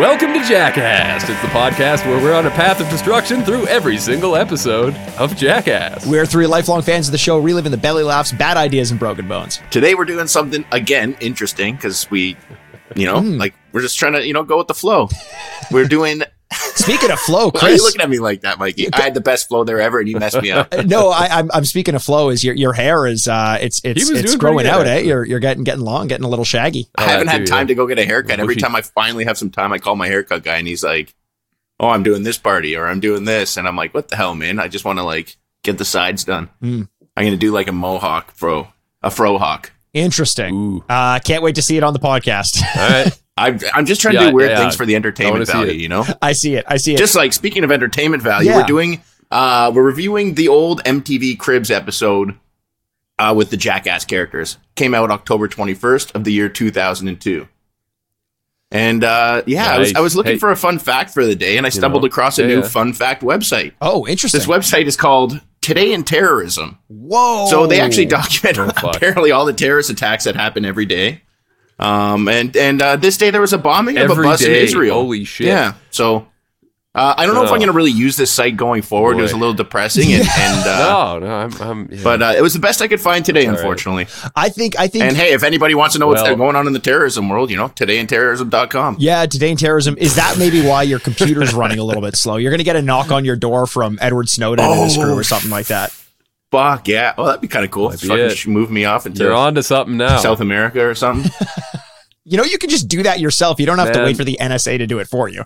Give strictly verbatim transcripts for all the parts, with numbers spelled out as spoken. Welcome to Jackass. It's the podcast where we're on a path of destruction through every single episode of Jackass. We're three lifelong fans of the show, reliving the belly laughs, bad ideas, and broken bones. Today we're doing something, again, interesting, because we, you know, mm. like, we're just trying to, you know, go with the flow. We're doing... Speaking of flow, Chris. Why are you looking at me like that, Mikey? I had the best flow there ever, and you messed me up. No, I, I'm I'm speaking of flow. Is your your hair is uh it's it's it's growing out? Eh? You're you're getting getting long, getting a little shaggy. I haven't had time to go get a haircut. Every time I finally have some time, I call my haircut guy, and he's like, "Oh, I'm doing this party, or I'm doing this," and I'm like, "What the hell, man? I just want to like get the sides done. Mm. I'm gonna do like a mohawk fro, a frohawk." Interesting. Ooh. Uh, can't wait to see it on the podcast. All right. I'm, I'm just trying yeah, to do weird yeah, things yeah. for the entertainment value, you know? I see it. I see it. Just like, speaking of entertainment value, yeah. we're doing, uh, we're reviewing the old M T V Cribs episode uh, with the Jackass characters. Came out October twenty-first of the year two thousand two. And uh, yeah, nice. I was I was looking hey. for a fun fact for the day, and I stumbled you know, across a yeah, new yeah. fun fact website. Oh, interesting. This website is called Today in Terrorism. Whoa. So they actually document oh, apparently all the terrorist attacks that happen every day. Um and and uh, this day there was a bombing Every of a bus day. in Israel. Holy shit! Yeah, so uh, I don't know oh. if I'm going to really use this site going forward. Boy. It was a little depressing, and, and uh, no, no, I'm, I'm yeah. but uh, it was the best I could find today. That's unfortunately, right. I think I think. And hey, if anybody wants to know well, what's going on in the terrorism world, you know, today in terrorism dot com. Yeah, Today in Terrorism. Is that maybe why your computer's running a little bit slow? You're going to get a knock on your door from Edward Snowden oh. and his crew or something like that. Fuck yeah! Oh, that'd be kind of cool. If fucking move me off into you're onto something now, South America or something. You know, you can just do that yourself. You don't have Man. to wait for the N S A to do it for you.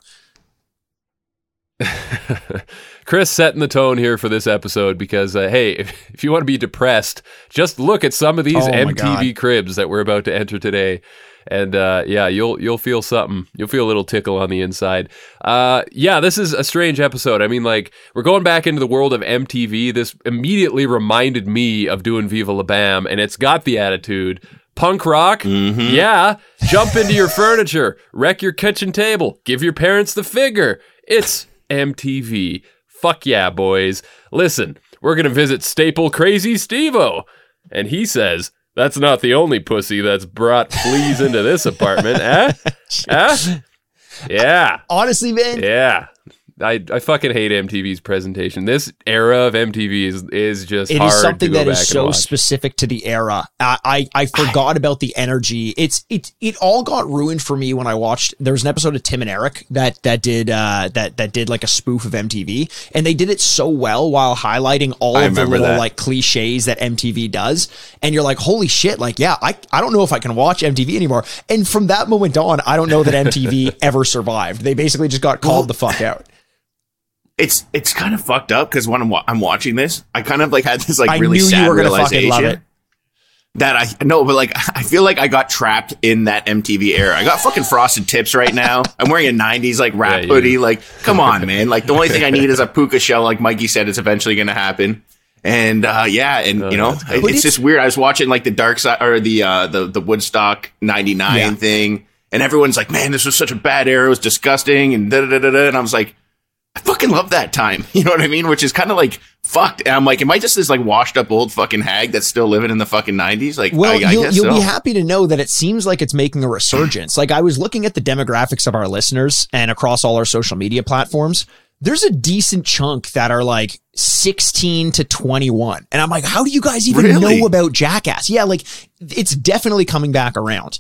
Chris setting the tone here for this episode because uh, hey, if, if you want to be depressed, just look at some of these oh M T V Cribs that we're about to enter today. And uh, yeah, you'll you'll feel something. You'll feel a little tickle on the inside. Uh, yeah, this is a strange episode. I mean, like, we're going back into the world of M T V. This immediately reminded me of doing Viva La Bam, and it's got the attitude. Punk rock? Mm-hmm. Yeah. Jump into your furniture. Wreck your kitchen table. Give your parents the finger. It's M T V. Fuck yeah, boys. Listen, we're going to visit Staple Crazy Steve-O. And he says... That's not the only pussy that's brought fleas into this apartment, eh? eh? Yeah. Honestly, man. Yeah. I, I fucking hate M T V's presentation. This era of M T V is, is just it hard is something to go that is so specific to the era. I I, I forgot I, about the energy. It's it it all got ruined for me when I watched. There was an episode of Tim and Eric that that did uh, that that did like a spoof of M T V, and they did it so well while highlighting all I of the little that. like cliches that M T V does. And you're like, holy shit! Like, yeah, I I don't know if I can watch M T V anymore. And from that moment on, I don't know that M T V ever survived. They basically just got called the fuck out. It's it's kind of fucked up because when I'm, wa- I'm watching this, I kind of like had this like really sad realization that I no, but like I feel like I got trapped in that M T V era. I got fucking frosted tips right now. I'm wearing a nineties like rap yeah, hoodie. Do. Like, come on, man. Like the only thing I need is a puka shell. Like Mikey said, it's eventually going to happen. And uh, yeah, and oh, you know, it, it's just weird. I was watching like the dark side or the uh, the the Woodstock ninety-nine yeah. thing, and everyone's like, "Man, this was such a bad era. It was disgusting." And da da da da. And I was like. I fucking love that time. You know what I mean? Which is kind of like fucked. And I'm like, am I just this like washed up old fucking hag that's still living in the fucking nineties? Like, well, I, I you'll, guess you'll so. be happy to know that it seems like it's making a resurgence. Like I was looking at the demographics of our listeners and across all our social media platforms. There's a decent chunk that are like sixteen to twenty-one. And I'm like, how do you guys even really? know about Jackass? Yeah. Like it's definitely coming back around.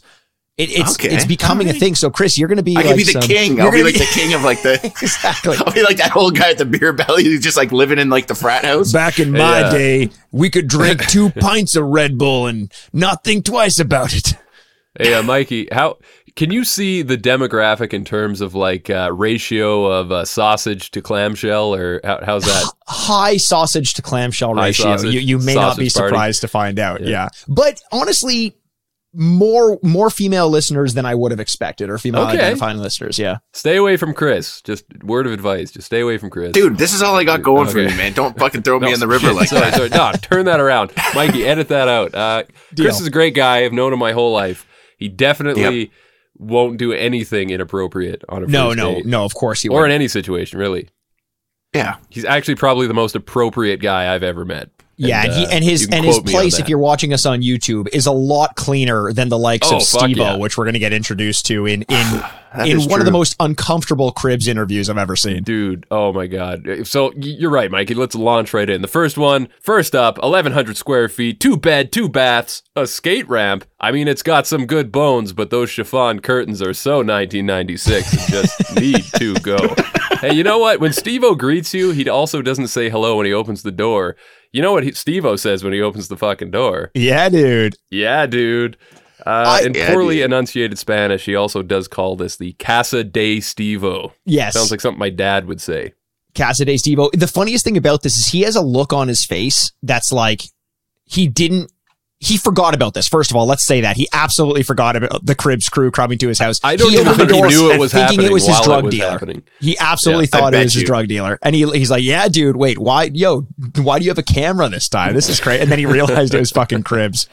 It, it's okay. it's becoming right. a thing. So Chris, you're going to be. I can like be the some, king. I'll be like be... the king of like the. Exactly. I'll be like that old guy at the beer belly who's just like living in like the frat house. Back in my yeah. day, we could drink two pints of Red Bull and not think twice about it. Hey, uh, Mikey, how can you see the demographic in terms of like uh, ratio of uh, sausage to clamshell, or how, how's that? High sausage to clamshell High ratio. Sausage, you you may not be surprised party. to find out. Yeah, yeah. But honestly. more more female listeners than I would have expected, or female okay. identifying listeners. Yeah. Stay away from Chris. Just word of advice. Just stay away from Chris. Dude, this is all I got going okay. for you, man. Don't fucking throw no, me in the river like sorry, that. Sorry. No, turn that around. Mikey, edit that out. Uh, Chris is a great guy. I've known him my whole life. He definitely... Yep. won't do anything inappropriate on a first no, no, date. No, of course he won't. Or in any situation, really. Yeah. He's actually probably the most appropriate guy I've ever met. And, yeah, and, he, and his uh, and his place, if you're watching us on YouTube, is a lot cleaner than the likes oh, of Steve-O, yeah. which we're going to get introduced to in in, in one true. of the most uncomfortable Cribs interviews I've ever seen. Dude, oh my God. So you're right, Mikey. Let's launch right in. The first one, first up, eleven hundred square feet, two bed, two baths, a skate ramp. I mean, it's got some good bones, but those chiffon curtains are so nineteen ninety-six and just need to go. Hey, you know what? When Steve-O greets you, he also doesn't say hello when he opens the door. You know what he, Steve-O says when he opens the fucking door? Yeah, dude. Yeah, dude. Uh, I, in yeah, poorly dude. enunciated Spanish, he also does call this the Casa de Steve-O. Yes. Sounds like something my dad would say. Casa de Steve-O. The funniest thing about this is he has a look on his face that's like he didn't. He forgot about this. First of all, let's say that. He absolutely forgot about the Cribs crew coming to his house. I don't he even think he knew it was happening it was his while drug it was dealer. happening. He absolutely yeah, thought it was you. his drug dealer. And he he's like, yeah, dude, wait, why, yo, why do you have a camera this time? This is crazy. And then he realized it was fucking Cribs.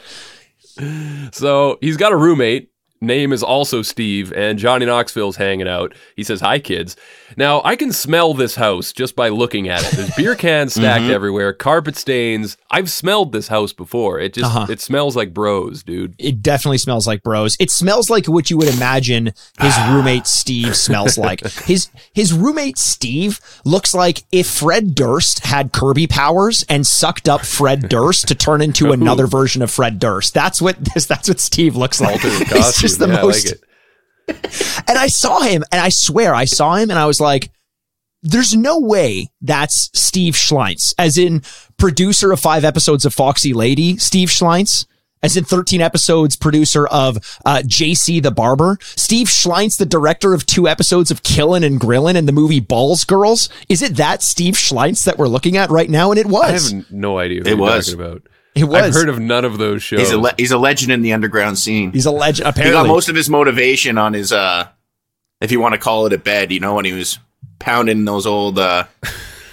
So he's got a roommate. Name is also Steve, and Johnny Knoxville's hanging out. He says, hi, kids. Now, I can smell this house just by looking at it. There's beer cans stacked mm-hmm. everywhere, carpet stains. I've smelled this house before. It just, uh-huh. it smells like bros, dude. It definitely smells like bros. It smells like what you would imagine his roommate Steve smells like. His, his roommate Steve looks like if Fred Durst had Kirby powers and sucked up Fred Durst to turn into another version of Fred Durst. That's what this, that's what Steve looks like. Just the yeah, most, I like it. And I saw him, and I swear I saw him, and I was like, "There's no way that's Steve Schleinz, as in producer of five episodes of Foxy Lady, Steve Schleinz, as in thirteen episodes producer of uh, J C the Barber, Steve Schleinz, the director of two episodes of Killin and Grillin and the movie Balls Girls. Is it that Steve Schleinz that we're looking at right now?" And it was. I have no idea what it you're was. talking about. He was. I've heard of none of those shows. He's a, le- he's a legend in the underground scene. He's a legend, apparently. He got most of his motivation on his, uh, if you want to call it a bed, you know, when he was pounding those old uh,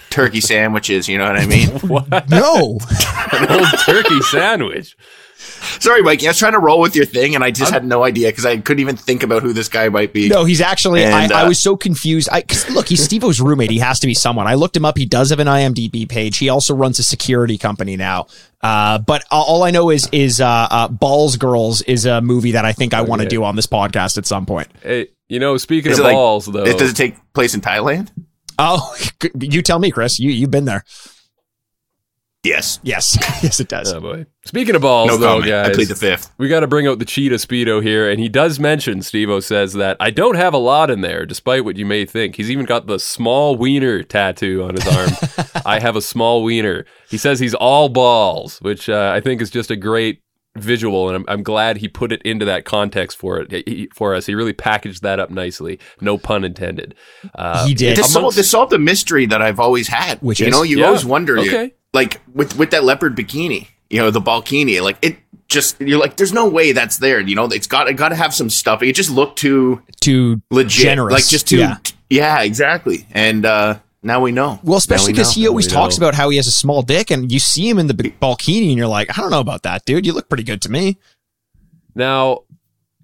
turkey sandwiches, you know what I mean? What? No. An old turkey sandwich. Sorry, Mikey. I was trying to roll with your thing, and I just I'm, had no idea because I couldn't even think about who this guy might be. No, he's actually. And, I, uh, I was so confused. I cause look, he's Steve-O's roommate. He has to be someone. I looked him up. He does have an I M D B page. He also runs a security company now. Uh, but all I know is is uh, uh, Balls Girls is a movie that I think I want to okay. do on this podcast at some point. Hey, you know, speaking is of balls, like, though, it, does it take place in Thailand? Oh, you tell me, Chris. You you've been there. Yes. Yes. Yes, it does. Oh, boy. Speaking of balls, no though, guys, I plead the fifth. We got to bring out the cheetah Speedo here. And he does mention, Steve-O says that, I don't have a lot in there, despite what you may think. He's even got the small wiener tattoo on his arm. I have a small wiener. He says he's all balls, which uh, I think is just a great visual. And I'm, I'm glad he put it into that context for it he, for us. He really packaged that up nicely. No pun intended. Uh, he did. This amongst- solved the mystery that I've always had, which you is, know, you yeah, always wonder. Okay. You, Like with, with that leopard bikini, you know, the balkini, like it just, you're like, there's no way that's there. You know, it's got, it got to have some stuff. It just looked too, too legit, generous. Like just too, yeah, t- yeah exactly. And, uh, now we know. Well, especially because we he always talks know. about how he has a small dick and you see him in the balkini and you're like, I don't know about that, dude. You look pretty good to me. Now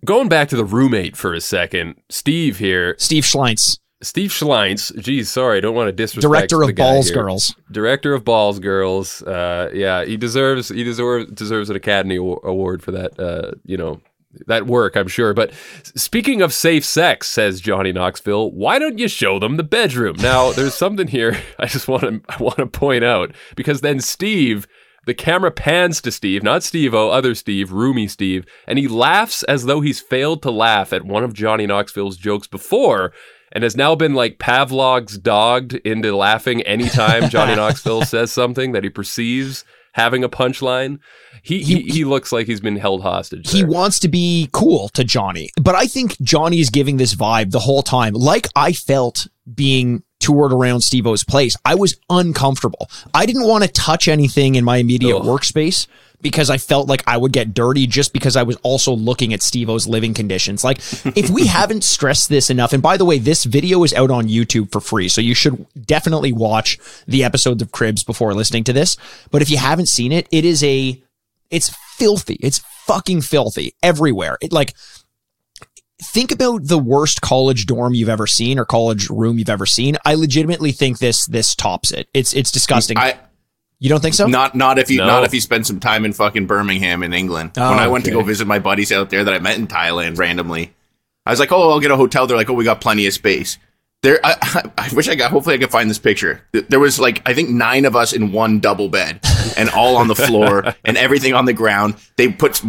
going back to the roommate for a second, Steve here, Steve Schleinz. Steve Schleinz, geez, sorry, I don't want to disrespect Director of the guy Balls here. Girls. Director of Balls Girls. Uh, yeah, he deserves he deserves deserves an Academy Award for that. Uh, you know, that work, I'm sure. But speaking of safe sex, says Johnny Knoxville, why don't you show them the bedroom? Now, there's something here I just want to I want to point out because then Steve. The camera pans to Steve, not Steve-O, other Steve, Roomy Steve, and he laughs as though he's failed to laugh at one of Johnny Knoxville's jokes before and has now been like Pavlov's dogged into laughing anytime Johnny Knoxville says something that he perceives having a punchline. He, he he looks like he's been held hostage. There. He wants to be cool to Johnny, but I think Johnny's giving this vibe the whole time, like I felt being toured around Steve-O's place, I was uncomfortable. I didn't want to touch anything in my immediate Ugh. workspace because I felt like I would get dirty just because I was also looking at Steve-O's living conditions. Like, if we haven't stressed this enough, and by the way, this video is out on YouTube for free, so you should definitely watch the episodes of Cribs before listening to this. But if you haven't seen it, it is a, it's filthy. It's fucking filthy everywhere. It like, think about the worst college dorm you've ever seen or college room you've ever seen. I legitimately think this this tops it. It's it's disgusting. I, you don't think so? Not not if you no. not if you spend some time in fucking Birmingham in England. Oh, when I went okay. to go visit my buddies out there that I met in Thailand randomly, I was like, oh, I'll get a hotel. They're like, oh, we got plenty of space. There, I, I wish I got. Hopefully, I could find this picture. There was like I think nine of us in one double bed, and all on the floor, and everything on the ground. They put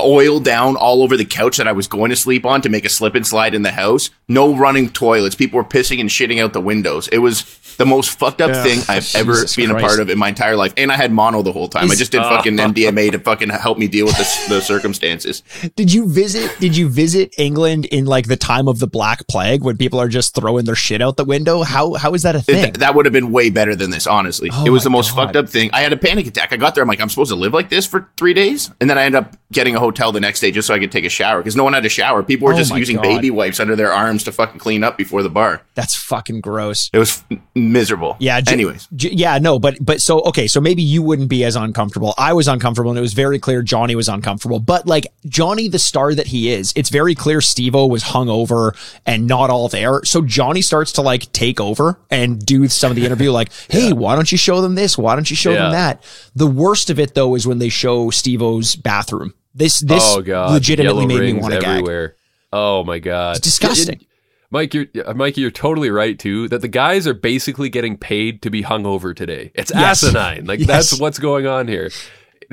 oil down all over the couch that I was going to sleep on to make a slip and slide in the house. No running toilets. People were pissing and shitting out the windows. It was the most fucked up yeah. thing I've Jesus ever been Christ. a part of in my entire life. And I had mono the whole time. Is, I just did uh, fucking M D M A to fucking help me deal with the, the circumstances. Did you visit? Did you visit England in like the time of the Black Plague when people are just throwing their shit out the window? How how is that a thing? It, that would have been way better than this. Honestly, oh it was the most God. fucked up thing. I had a panic attack. I got there. I'm like, I'm supposed to live like this for three days, and then I end up getting a hotel the next day just so I could take a shower because no one had a shower. People were oh just using God. baby wipes under their arms to fucking clean up before the bar. That's fucking gross. It was f- miserable. Yeah. J- Anyways. J- yeah, no, but, but so, okay. So maybe you wouldn't be as uncomfortable. I was uncomfortable and it was very clear Johnny was uncomfortable, but like Johnny, the star that he is, it's very clear Steve-O was hungover and not all there. So Johnny starts to like take over and do some of the interview like, hey, yeah. why don't you show them this? Why don't you show yeah. them that? The worst of it though, is when they show Steve-O's bathroom. This this oh God. legitimately made me want to gag. Oh my God. It's disgusting. It, it, Mike, you're Mikey, you're totally right too, that the guys are basically getting paid to be hungover today. It's yes. asinine. Like yes. that's what's going on here. It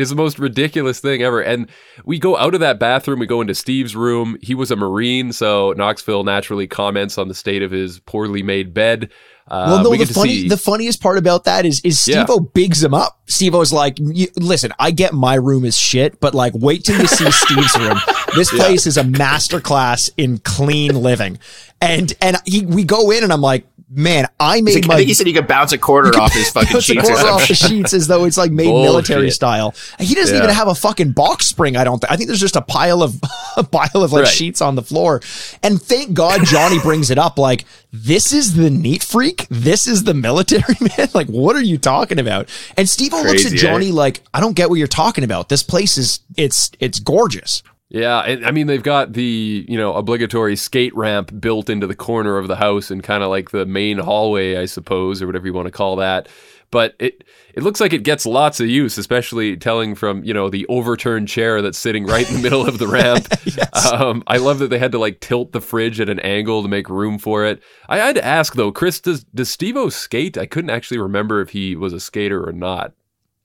is the most ridiculous thing ever. And we go out of that bathroom, we go into Steve's room. He was a Marine, so Knoxville naturally comments on the state of his poorly made bed. Uh, well, no, we the, funny, see... the funniest part about that is is Steve-O yeah. bigs him up. Steve-O's like, listen, I get my room is shit, but like, wait till you see Steve's room. This place yeah. is a masterclass in clean living. And and he, we go in and I'm like, man, I made like, my... I think he said you could bounce a quarter off his fucking sheets. Bounce a quarter off the sheets as though it's like made Bullshit. military style. He doesn't yeah. even have a fucking box spring, I don't think. I think there's just a pile of a pile of like right. sheets on the floor. And thank God Johnny brings it up like, this is the neat freak? This is the military man? Like, what are you talking about? And Steve-O Crazy, looks at Johnny eh? like, I don't get what you're talking about. This place is, it's it's gorgeous. Yeah, and I mean, they've got the, you know, obligatory skate ramp built into the corner of the house and kind of like the main hallway, I suppose, or whatever you want to call that. But it it looks like it gets lots of use, especially telling from, you know, the overturned chair that's sitting right in the middle of the ramp. yes. um, I love that they had to like tilt the fridge at an angle to make room for it. I had to ask, though, Chris, does, does Steve-O skate? I couldn't actually remember if he was a skater or not.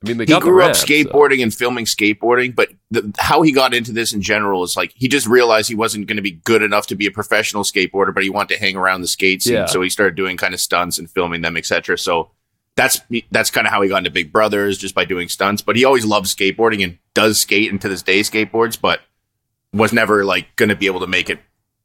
I mean, they he got grew ramp, up skateboarding so. and filming skateboarding, but the, how he got into this in general is like he just realized he wasn't going to be good enough to be a professional skateboarder, but he wanted to hang around the skate scene, yeah. so he started doing kind of stunts and filming them, et cetera. So that's that's kind of how he got into Big Brother, just by doing stunts. But he always loved skateboarding and does skate, and to this day skateboards, but was never like going to be able to make it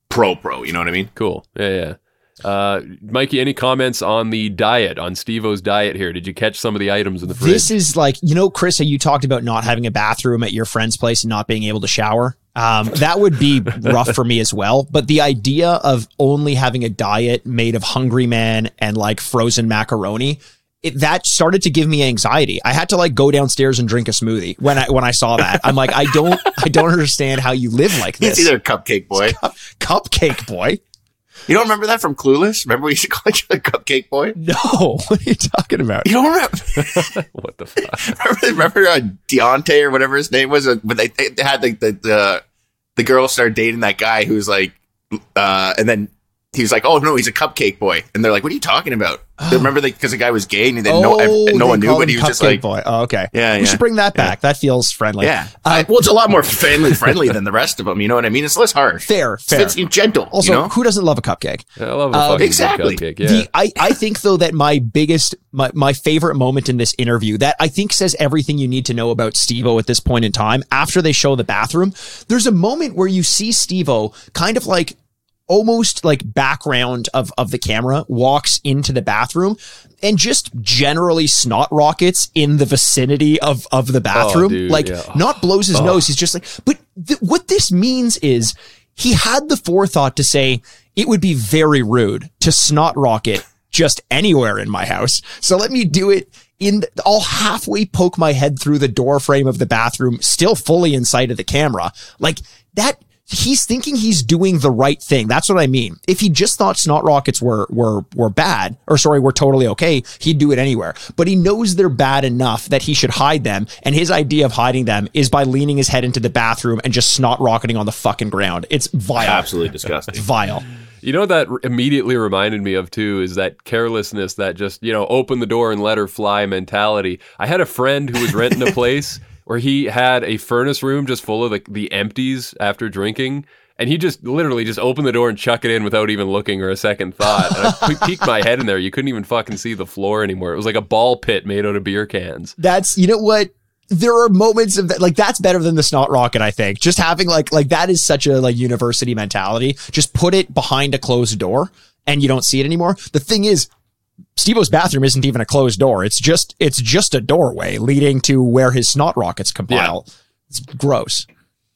pro pro. You know what I mean? Cool. Yeah, yeah. Uh, Mikey, any comments on the diet, on Steve-O's diet here? Did you catch some of the items in the fridge? This is like, you know, Chris, you talked about not having a bathroom at your friend's place and not being able to shower. Um, that would be rough for me as well. But the idea of only having a diet made of Hungry Man and like frozen macaroni, it, that started to give me anxiety. I had to like go downstairs and drink a smoothie when I when I saw that. I'm like, I don't, I don't understand how you live like this. It's either Cupcake Boy. Cup, cupcake Boy. You don't remember that from Clueless? Remember we used to call each other Cupcake Boy? No. What are you talking about? You don't remember? What the fuck? Remember, remember uh, Deontay or whatever his name was? When they, they had like the, the the girl start dating that guy who was like, uh, and then he was like, oh no, he's a Cupcake Boy. And they're like, what are you talking about? Oh. They remember because the guy was gay and then no, oh, no one knew, but he was just like, Boy. Oh, okay. Yeah, yeah. We should bring that back. Yeah. That feels friendly. Yeah. Uh, well, it's a lot more family friendly than the rest of them. You know what I mean? It's less harsh. Fair, fair. It's gentle. Also, you know? Who doesn't love a cupcake? I love a uh, fucking exactly. cupcake. Yeah. The, I, I think though that my biggest, my, my favorite moment in this interview that I think says everything you need to know about Steve-O at this point in time, after they show the bathroom, there's a moment where you see Steve-O kind of like almost like background of, of the camera, walks into the bathroom and just generally snot rockets in the vicinity of, of the bathroom. Oh, dude, like yeah. not blows his oh. nose. He's just like, but th- what this means is he had the forethought to say it would be very rude to snot rocket just anywhere in my house. So let me do it in the, I'll halfway poke my head through the door frame of the bathroom, still fully in sight of the camera. Like that, he's thinking he's doing the right thing. That's what I mean. If he just thought snot rockets were, were, were bad, or sorry, were totally okay, he'd do it anywhere. But he knows they're bad enough that he should hide them. And his idea of hiding them is by leaning his head into the bathroom and just snot rocketing on the fucking ground. It's vile. Absolutely disgusting. It's vile. You know what that immediately reminded me of, too, is that carelessness, that just, you know, open the door and let her fly mentality. I had a friend who was renting a place where he had a furnace room just full of the, the empties after drinking. And he just literally just opened the door and chuck it in without even looking or a second thought. And I peeked my head in there. You couldn't even fucking see the floor anymore. It was like a ball pit made out of beer cans. That's, you know what? There are moments of that, like that's better than the snot rocket, I think. Just having like, like that is such a like university mentality. Just put it behind a closed door and you don't see it anymore. The thing is, Steve-O's bathroom isn't even a closed door. It's just, it's just a doorway leading to where his snot rockets compile. Yeah. It's gross.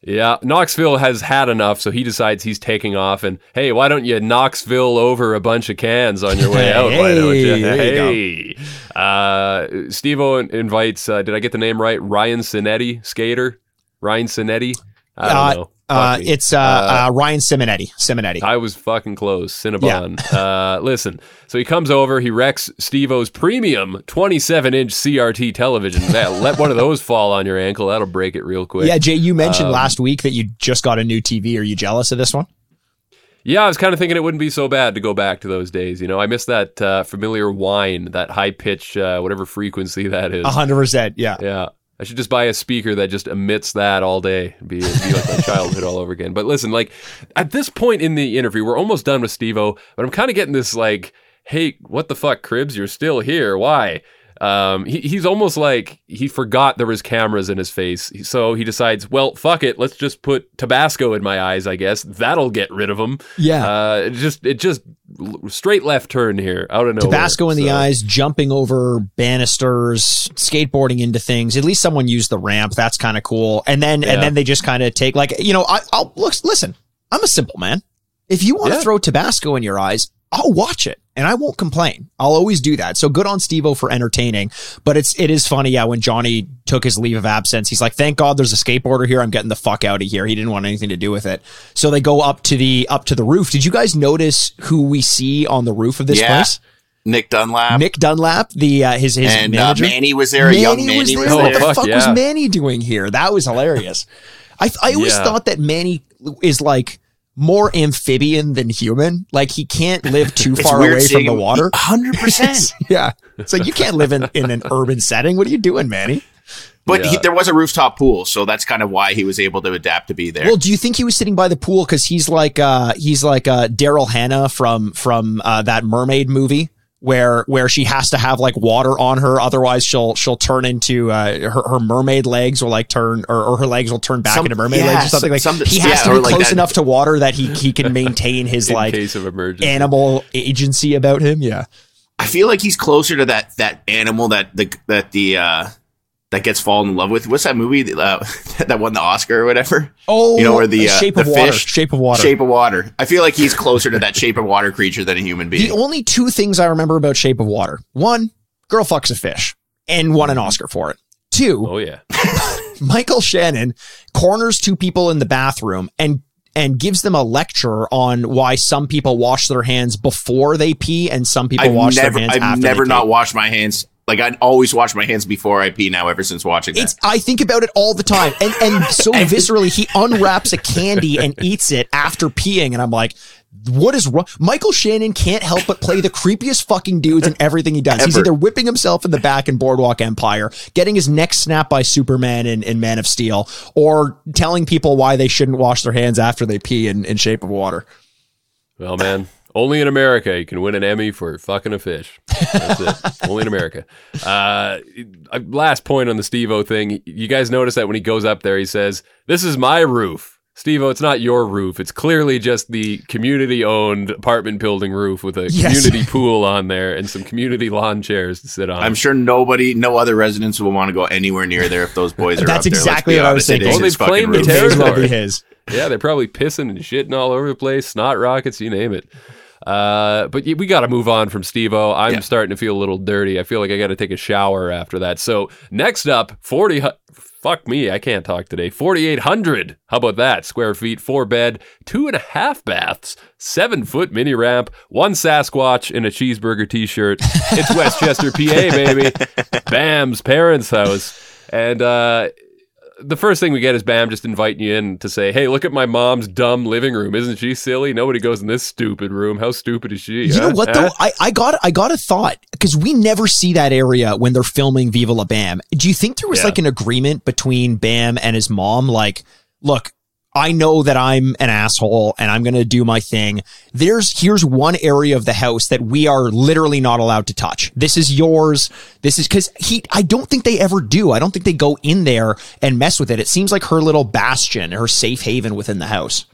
Yeah. Knoxville has had enough. So he decides he's taking off and, hey, why don't you Knoxville over a bunch of cans on your way out? hey, why don't you? There you hey. Go. Uh, Steve-O invites, uh, did I get the name right? Ryan Cinetti, skater. Ryan Cinetti. I don't uh, know. Uh, it's uh, uh, uh, Ryan Simonetti. Simonetti. I was fucking close. Cinnabon. Yeah. uh, listen. So he comes over. He wrecks Steve-O's premium twenty-seven inch C R T television. Man, let one of those fall on your ankle. That'll break it real quick. Yeah, Jay, you mentioned um, last week that you just got a new T V. Are you jealous of this one? Yeah, I was kind of thinking it wouldn't be so bad to go back to those days. You know, I miss that uh, familiar whine, that high pitch, uh, whatever frequency that is. one hundred percent. Yeah. Yeah. I should just buy a speaker that just emits that all day. It'd be, it'd be like my childhood all over again. But listen, like at this point in the interview, we're almost done with Steve-O, but I'm kind of getting this like, hey, what the fuck, Cribs? You're still here. Why? Um, he, he's almost like he forgot there was cameras in his face. So he decides, well, fuck it. Let's just put Tabasco in my eyes, I guess. That'll get rid of him. Yeah. Uh, it just, it just straight left turn here out of nowhere. Tabasco in so. the eyes, jumping over banisters, skateboarding into things. At least someone used the ramp. That's kind of cool. And then yeah. and then they just kind of take like, you know, I, I'll look, listen, I'm a simple man. If you want to yeah. throw Tabasco in your eyes, I'll watch it and I won't complain. I'll always do that. So good on Steve-O for entertaining, but it's, it is funny. Yeah. When Johnny took his leave of absence, he's like, thank God there's a skateboarder here. I'm getting the fuck out of here. He didn't want anything to do with it. So they go up to the, up to the roof. Did you guys notice who we see on the roof of this yeah. place? Nick Dunlap. Nick Dunlap, the uh, his his and, manager. Uh, Manny was there. Manny young Manny was there. Was there. What the fuck, fuck yeah. was Manny doing here? That was hilarious. I I always yeah. thought that Manny is like more amphibian than human. Like he can't live too far away from the water. one hundred percent. Yeah. It's like you can't live in, in an urban setting. What are you doing, Manny? But yeah. he, there was a rooftop pool, so that's kind of why he was able to adapt to be there. Well, do you think he was sitting by the pool because he's like uh, he's like uh, Daryl Hannah from from uh, that mermaid movie where where she has to have like water on her, otherwise she'll she'll turn into uh, her, her mermaid legs will like turn or, or her legs will turn back some, into mermaid yeah, legs or something like some, he has yeah, to be like close that. enough to water that he he can maintain his like case of emergency animal agency about him. Yeah, I feel like he's closer to that that animal that the that the uh that gets fallen in love with. What's that movie uh, that won the Oscar or whatever? Oh, you know, where the uh, Shape of the Water. Fish, Shape of Water. Shape of Water. I feel like he's closer to that Shape of Water creature than a human being. The only two things I remember about Shape of Water: one, girl fucks a fish and won an Oscar for it. Two, oh yeah, Michael Shannon corners two people in the bathroom and and gives them a lecture on why some people wash their hands before they pee and some people I've wash never, their hands I've after. I've never they not pee. washed my hands. Like, I always wash my hands before I pee now, ever since watching that. It's, I think about it all the time. And and so viscerally, he unwraps a candy and eats it after peeing. And I'm like, what is wrong? Michael Shannon can't help but play the creepiest fucking dudes in everything he does. Ever. He's either whipping himself in the back in Boardwalk Empire, getting his neck snapped by Superman in, in Man of Steel, or telling people why they shouldn't wash their hands after they pee in, in Shape of Water. Well, man. Only in America you can win an Emmy for fucking a fish. That's it. Only in America. Uh, last point on the Steve-O thing. You guys notice that when he goes up there, he says, "This is my roof." Steve-O, it's not your roof. It's clearly just the community-owned apartment building roof with a yes. community pool on there and some community lawn chairs to sit on. I'm sure nobody, no other residents will want to go anywhere near there if those boys are That's up exactly there. That's exactly what I was thinking. Well, they've claimed the territory. His. Yeah, they're probably pissing and shitting all over the place, snot rockets, you name it. Uh, but we got to move on from Steve-O. I'm yeah. starting to feel a little dirty. I feel like I got to take a shower after that. So next up, forty... Fuck me, I can't talk today. forty-eight hundred, how about that? Square feet, four bed, two and a half baths, seven foot mini ramp, one Sasquatch in a cheeseburger t-shirt. It's Westchester, P A, baby. Bam's parents' house. And uh, the first thing we get is Bam just inviting you in to say, hey, look at my mom's dumb living room. Isn't she silly? Nobody goes in this stupid room. How stupid is she? You huh? know what, though? Huh? I, I, got, I got a thought, because we never see that area when they're filming Viva La Bam. Do you think there was yeah. like an agreement between Bam and his mom? Like, look, I know that I'm an asshole and I'm going to do my thing. There's here's one area of the house that we are literally not allowed to touch. This is yours. This is because he I don't think they ever do. I don't think they go in there and mess with it. It seems like her little bastion, her safe haven within the house.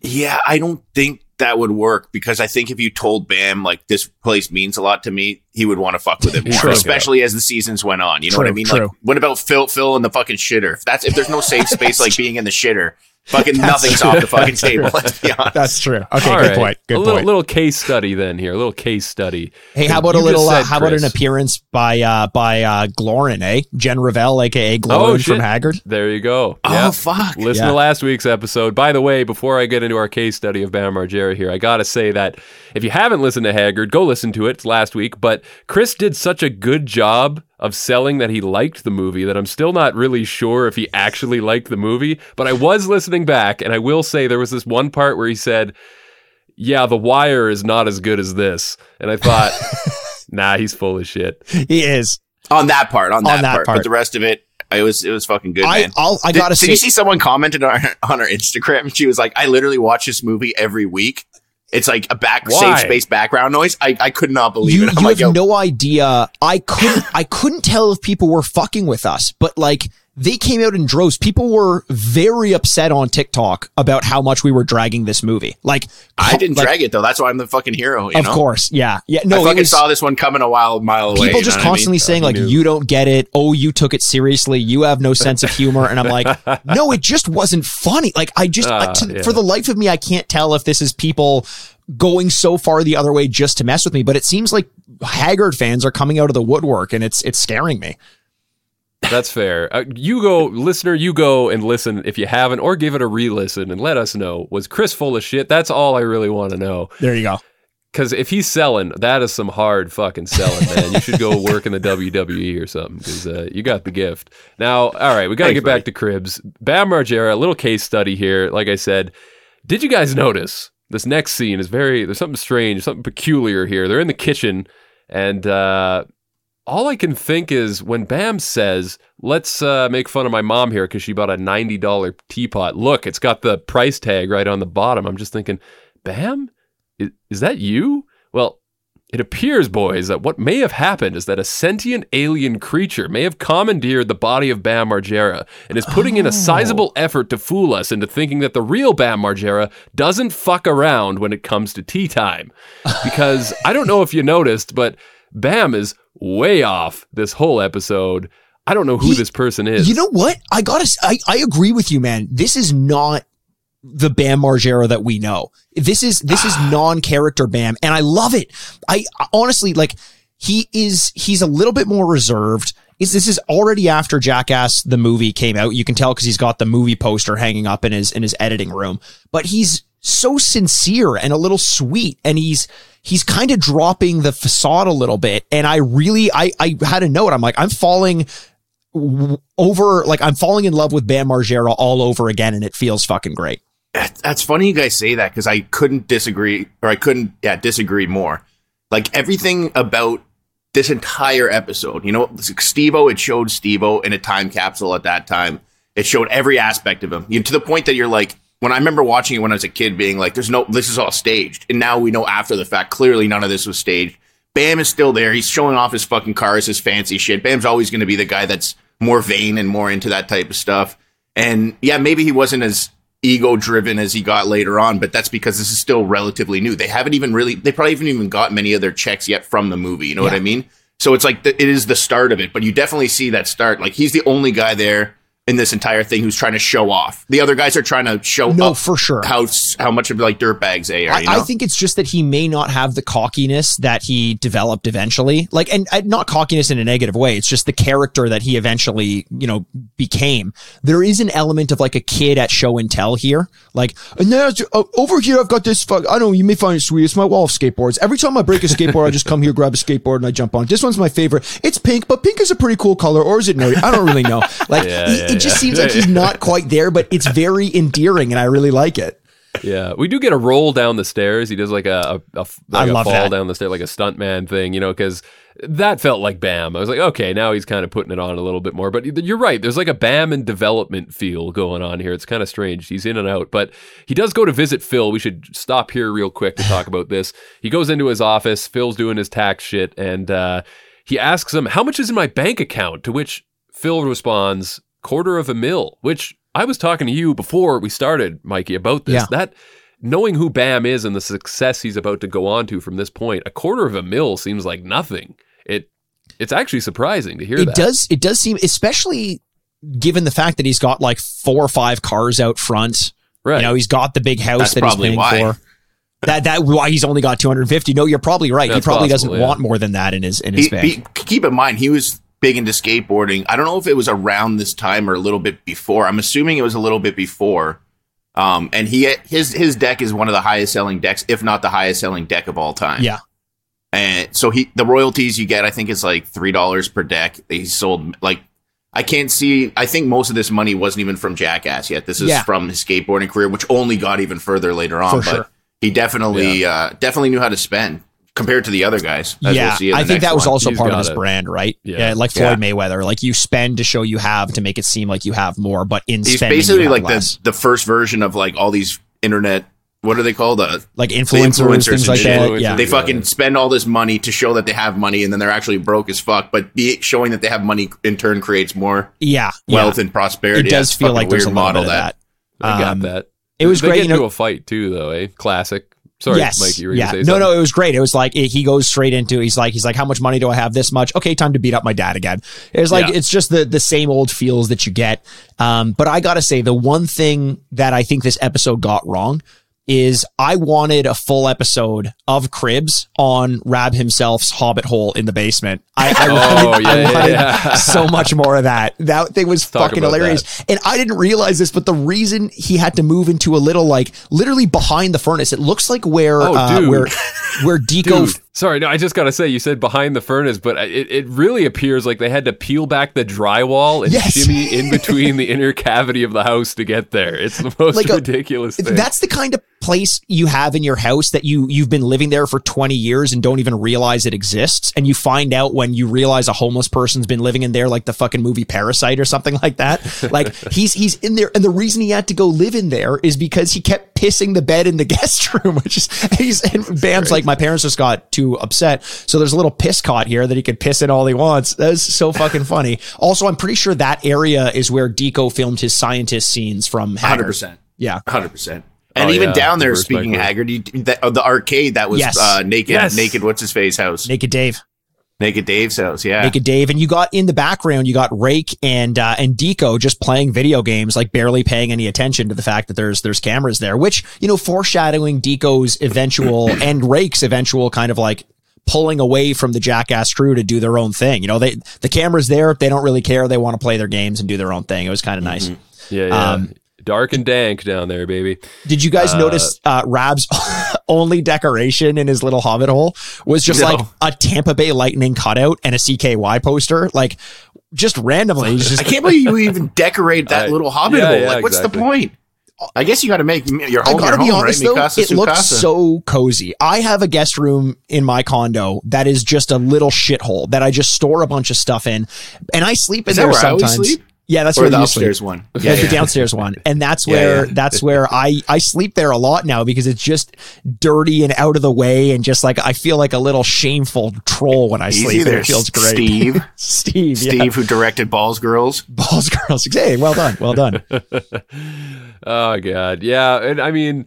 Yeah, I don't think that would work, because I think if you told Bam, like, this place means a lot to me, he would want to fuck with it more, true, especially yeah. as the seasons went on. You know true, what I mean? True. Like, what about Phil, Phil and the fucking shitter? If that's if there's no safe space like being in the shitter, fucking that's nothing's true. Off the fucking table. Let's be honest. That's true. Okay, all good right. point. Good a little, point. little case study then here. A little case study. Hey, how about you a little? Said, uh, how Chris. about an appearance by uh, by uh, Glorin, eh? Jen Revelle, aka Glorin oh, from Haggard. There you go. Yeah. Oh fuck! Listen yeah. to last week's episode. By the way, before I get into our case study of Bam Margera here, I gotta say that if you haven't listened to Haggard, go listen to it. It's last week, but Chris did such a good job of selling that he liked the movie that I'm still not really sure if he actually liked the movie, but I was listening back, and I will say there was this one part where he said, yeah, The Wire is not as good as this. And I thought, nah, he's full of shit. He is. On that part, on that, on that part, part. But the rest of it, it was it was fucking good, I, man. I'll, I did, gotta did say- you see someone commented on her, on her Instagram? She was like, I literally watch this movie every week. It's like a back Why? safe space background noise. I, I could not believe you, it. I'm you like, have Yo. no idea. I couldn't I couldn't tell if people were fucking with us, but like they came out in droves. People were very upset on TikTok about how much we were dragging this movie. Like I didn't like, drag it though. That's why I'm the fucking hero. You of know? course, yeah, yeah. No, I fucking was, saw this one coming a while mile away. People just constantly I mean? saying like, "You don't get it. Oh, you took it seriously. You have no sense of humor." And I'm like, "No, it just wasn't funny." Like I just, uh, I, to, yeah. for the life of me, I can't tell if this is people going so far the other way just to mess with me. But it seems like Haggard fans are coming out of the woodwork, and it's it's scaring me. That's fair. Uh, you go, listener, you go and listen if you haven't, or give it a re-listen and let us know. Was Chris full of shit? That's all I really want to know. There you go. Because if he's selling, that is some hard fucking selling, man. You should go work in the W W E or something, because uh, you got the gift. Now, all right, we got to get buddy. back to Cribs. Bam Margera, a little case study here. Like I said, did you guys notice this next scene is very, there's something strange, something peculiar here. They're in the kitchen, and... uh all I can think is when Bam says, let's uh, make fun of my mom here because she bought a ninety dollars teapot. Look, it's got the price tag right on the bottom. I'm just thinking, Bam, is, is that you? Well, it appears, boys, that what may have happened is that a sentient alien creature may have commandeered the body of Bam Margera and is putting oh. in a sizable effort to fool us into thinking that the real Bam Margera doesn't fuck around when it comes to tea time. Because I don't know if you noticed, but Bam is way off this whole episode. I don't know who he, this person is. You know what? I gotta, I, I agree with you, man. This is not the Bam Margera that we know. This is, this is non-character Bam. And I love it. I honestly, like, he is, he's a little bit more reserved. Is this is already after Jackass the movie came out. You can tell because he's got the movie poster hanging up in his, in his editing room, but he's so sincere and a little sweet, and he's, he's kind of dropping the facade a little bit. And I really, I, I had a note. I'm like, I'm falling over, like I'm falling in love with Bam Margera all over again. And it feels fucking great. That's funny you guys say that, because I couldn't disagree or I couldn't yeah, disagree more. Like everything about this entire episode, you know, Steve-O, it showed Steve-O in a time capsule at that time. It showed every aspect of him, you know, to the point that you're like, when I remember watching it when I was a kid being like, there's no, this is all staged. And now we know after the fact, clearly none of this was staged. Bam is still there. He's showing off his fucking cars, his fancy shit. Bam's always going to be the guy that's more vain and more into that type of stuff. And yeah, maybe he wasn't as ego-driven as he got later on, but that's because this is still relatively new. They haven't even really, they probably haven't even got many of their checks yet from the movie, you know yeah. what I mean? So it's like, the, it is the start of it, but you definitely see that start. Like, he's the only guy there in this entire thing who's trying to show off. The other guys are trying to show no, up for sure. how how much of like dirtbags they are. You know? I, I think it's just that he may not have the cockiness that he developed eventually. Like, and, and not cockiness in a negative way. It's just the character that he eventually, you know, became. There is an element of like a kid at show and tell here. Like, and now uh, over here, I've got this. Fuck, I don't know. You may find it sweet. It's my wall of skateboards. Every time I break a skateboard, I just come here, grab a skateboard and I jump on. This one's my favorite. It's pink, but pink is a pretty cool color. Or is it nerdy? I don't really know. Like, yeah, he, yeah. It just seems like he's not quite there, but it's very endearing, and I really like it. Yeah, we do get a roll down the stairs. He does like a, a, a, like a fall that. down the stairs, like a stuntman thing, you know, because that felt like Bam. I was like, okay, now he's kind of putting it on a little bit more. But you're right. There's like a Bam and development feel going on here. It's kind of strange. He's in and out. But he does go to visit Phil. We should stop here real quick to talk about this. He goes into his office. Phil's doing his tax shit, and uh, he asks him, how much is in my bank account? To which Phil responds, quarter of a mil, which I was talking to you before we started, Mikey, about this. Yeah. That knowing who Bam is and the success he's about to go on to from this point, a quarter of a mil seems like nothing. It it's actually surprising to hear it that. It does it does seem, especially given the fact that he's got like four or five cars out front. Right. You know, he's got the big house That's that he's paying why. for. That that why he's only got two hundred fifty. No, you're probably right. That's he probably possible, doesn't yeah. want more than that in his in his he, bank. He, keep in mind, he was big into skateboarding. I don't know if it was around this time or a little bit before. I'm assuming it was a little bit before. Um, and he his his deck is one of the highest selling decks, if not the highest selling deck of all time. Yeah. And so he the royalties you get, I think, is like three dollars per deck. He sold like I can't see. I think most of this money wasn't even from Jackass yet. This is yeah. from his skateboarding career, which only got even further later on. For but sure. he definitely yeah. uh, definitely knew how to spend. Compared to the other guys. As yeah, we'll see in the I think that was one. also He's part of his it. brand, right? Yeah, yeah like Floyd yeah. Mayweather. Like, you spend to show you have to make it seem like you have more, but in He's spending, basically you have like less. The, the first version of like all these internet, what are they called? Uh, like influencers, influencers things like shit. that. Yeah. They fucking yeah. spend all this money to show that they have money, and then they're actually broke as fuck, but be, showing that they have money in turn creates more yeah, wealth yeah. and prosperity. It does yeah, feel like there's a model of that. that. I got um, that. It was they great. They get into you know, a fight too, though, eh? Classic. Sorry, yes. Mike, you were yeah. going to say something. No, no, it was great. It was like it, he goes straight into he's like he's like how much money do I have? This much. Okay, time to beat up my dad again. It was like yeah. it's just the the same old feels that you get. Um, but I got to say, the one thing that I think this episode got wrong is I wanted a full episode of Cribs on Rab Himself's Hobbit hole in the basement. I, I oh, wanted, yeah, I wanted yeah. so much more of that. That thing was Let's fucking hilarious. That. And I didn't realize this, but the reason he had to move into a little, like literally behind the furnace, it looks like where, oh, uh, where, where Deco... Dude. Sorry, no, I just got to say, you said behind the furnace, but it, it really appears like they had to peel back the drywall and yes. shimmy in between the inner cavity of the house to get there. It's the most like a, ridiculous thing. That's the kind of place you have in your house that you, you've been living there for twenty years and don't even realize it exists. And you find out when you realize a homeless person's been living in there, like the fucking movie Parasite or something like that. Like he's he's in there. And the reason he had to go live in there is because he kept pissing the bed in the guest room, which is, he's, and Bam's like, my parents just got too upset, so there's a little piss cot here that he could piss in all he wants. That's so fucking funny. Also, I'm pretty sure that area is where Deco filmed his scientist scenes from Haggard. one hundred percent Yeah. one hundred percent And oh, even yeah. down there, speaking of Haggard, you, that, uh, the arcade that was yes. uh, naked, yes. naked, what's his face house? Naked Dave. Naked Dave's house, yeah. Naked Dave, and you got in the background, you got Rake and uh, and Deco just playing video games, like barely paying any attention to the fact that there's there's cameras there, which, you know, foreshadowing Deco's eventual and Rake's eventual kind of like pulling away from the Jackass crew to do their own thing. You know, they the camera's there, they don't really care, they want to play their games and do their own thing. It was kind of nice. Mm-hmm. Yeah, yeah. Um, dark and dank down there, baby. Did you guys uh, notice uh, Rab's only decoration in his little hobbit hole was just no. like a Tampa Bay Lightning cutout and a C K Y poster? Like, just randomly. Just, I can't believe you even decorate that I, little hobbit yeah, hole. Yeah, like, what's exactly. the point? I guess you got to make your home. I gotta your be home, honest, right? though, Mikasa, it Sukasa. looks so cozy. I have a guest room in my condo that is just a little shithole that I just store a bunch of stuff in, and I sleep in is there that where sometimes. I always sleep? Yeah, that's or where the upstairs sleep. one. Yeah, that's yeah. the downstairs one, and that's where yeah, yeah. that's where I I sleep there a lot now because it's just dirty and out of the way, and just like I feel like a little shameful troll when I Easy sleep. There, it feels great. Steve, Steve, Steve, yeah. who directed Balls Girls, Balls Girls. Hey, well done, well done. Oh God, yeah, and I mean.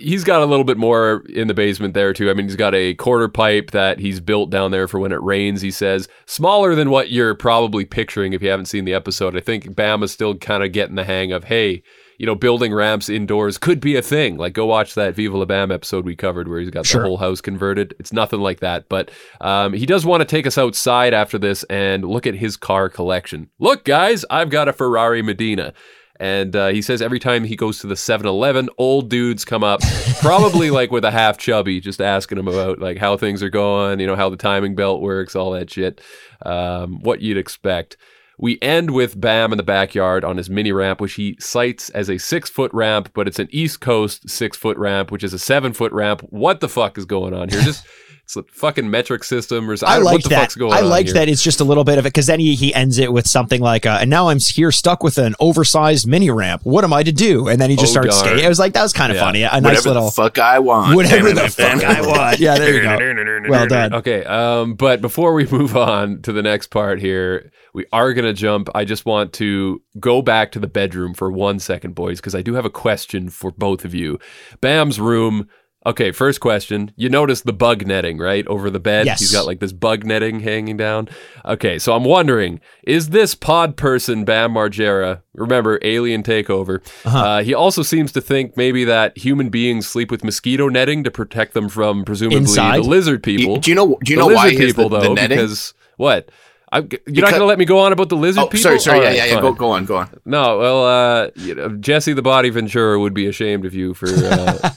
He's got a little bit more in the basement there, too. I mean, he's got a quarter pipe that he's built down there for when it rains, he says. Smaller than what you're probably picturing if you haven't seen the episode. I think Bam is still kind of getting the hang of, hey, you know, building ramps indoors could be a thing. Like, go watch that Viva La Bam episode we covered where he's got sure. the whole house converted. It's nothing like that. But um, he does want to take us outside after this and look at his car collection. Look, guys, I've got a Ferrari Medina. And uh, he says every time he goes to the seven eleven, old dudes come up, probably like with a half chubby, just asking him about like how things are going, you know, how the timing belt works, all that shit, um, what you'd expect. We end with Bam in the backyard on his mini ramp, which he cites as a six-foot ramp, but it's an East Coast six-foot ramp, which is a seven-foot ramp. What the fuck is going on here? Just... It's a fucking metric system. Or I, I like that. I like that. It's just a little bit of it because then he, he ends it with something like, uh, and now I'm here stuck with an oversized mini ramp. What am I to do? And then he just oh, starts darn. skating. I was like, that was kind of yeah. funny. A whatever nice little fuck I want. Whatever the fuck I want. Yeah, there you go. Well done. Okay. Um, but before we move on to the next part here, we are going to jump. I just want to go back to the bedroom for one second, boys, because I do have a question for both of you. Bam's room. Okay, first question. You notice the bug netting, right? Over the bed. Yes. He's got like this bug netting hanging down. Okay, so I'm wondering, is this pod person Bam Margera, remember, alien takeover, uh-huh. uh, he also seems to think maybe that human beings sleep with mosquito netting to protect them from presumably Inside? the lizard people. Do, do you know, do you know why he has the, the netting? Because, what? I'm, you're because, not going to let me go on about the lizard oh, people? Sorry, sorry, All yeah, right, yeah, yeah. Go, go on, go on. No, well, uh, you know, Jesse the Body Ventura would be ashamed of you for... Uh,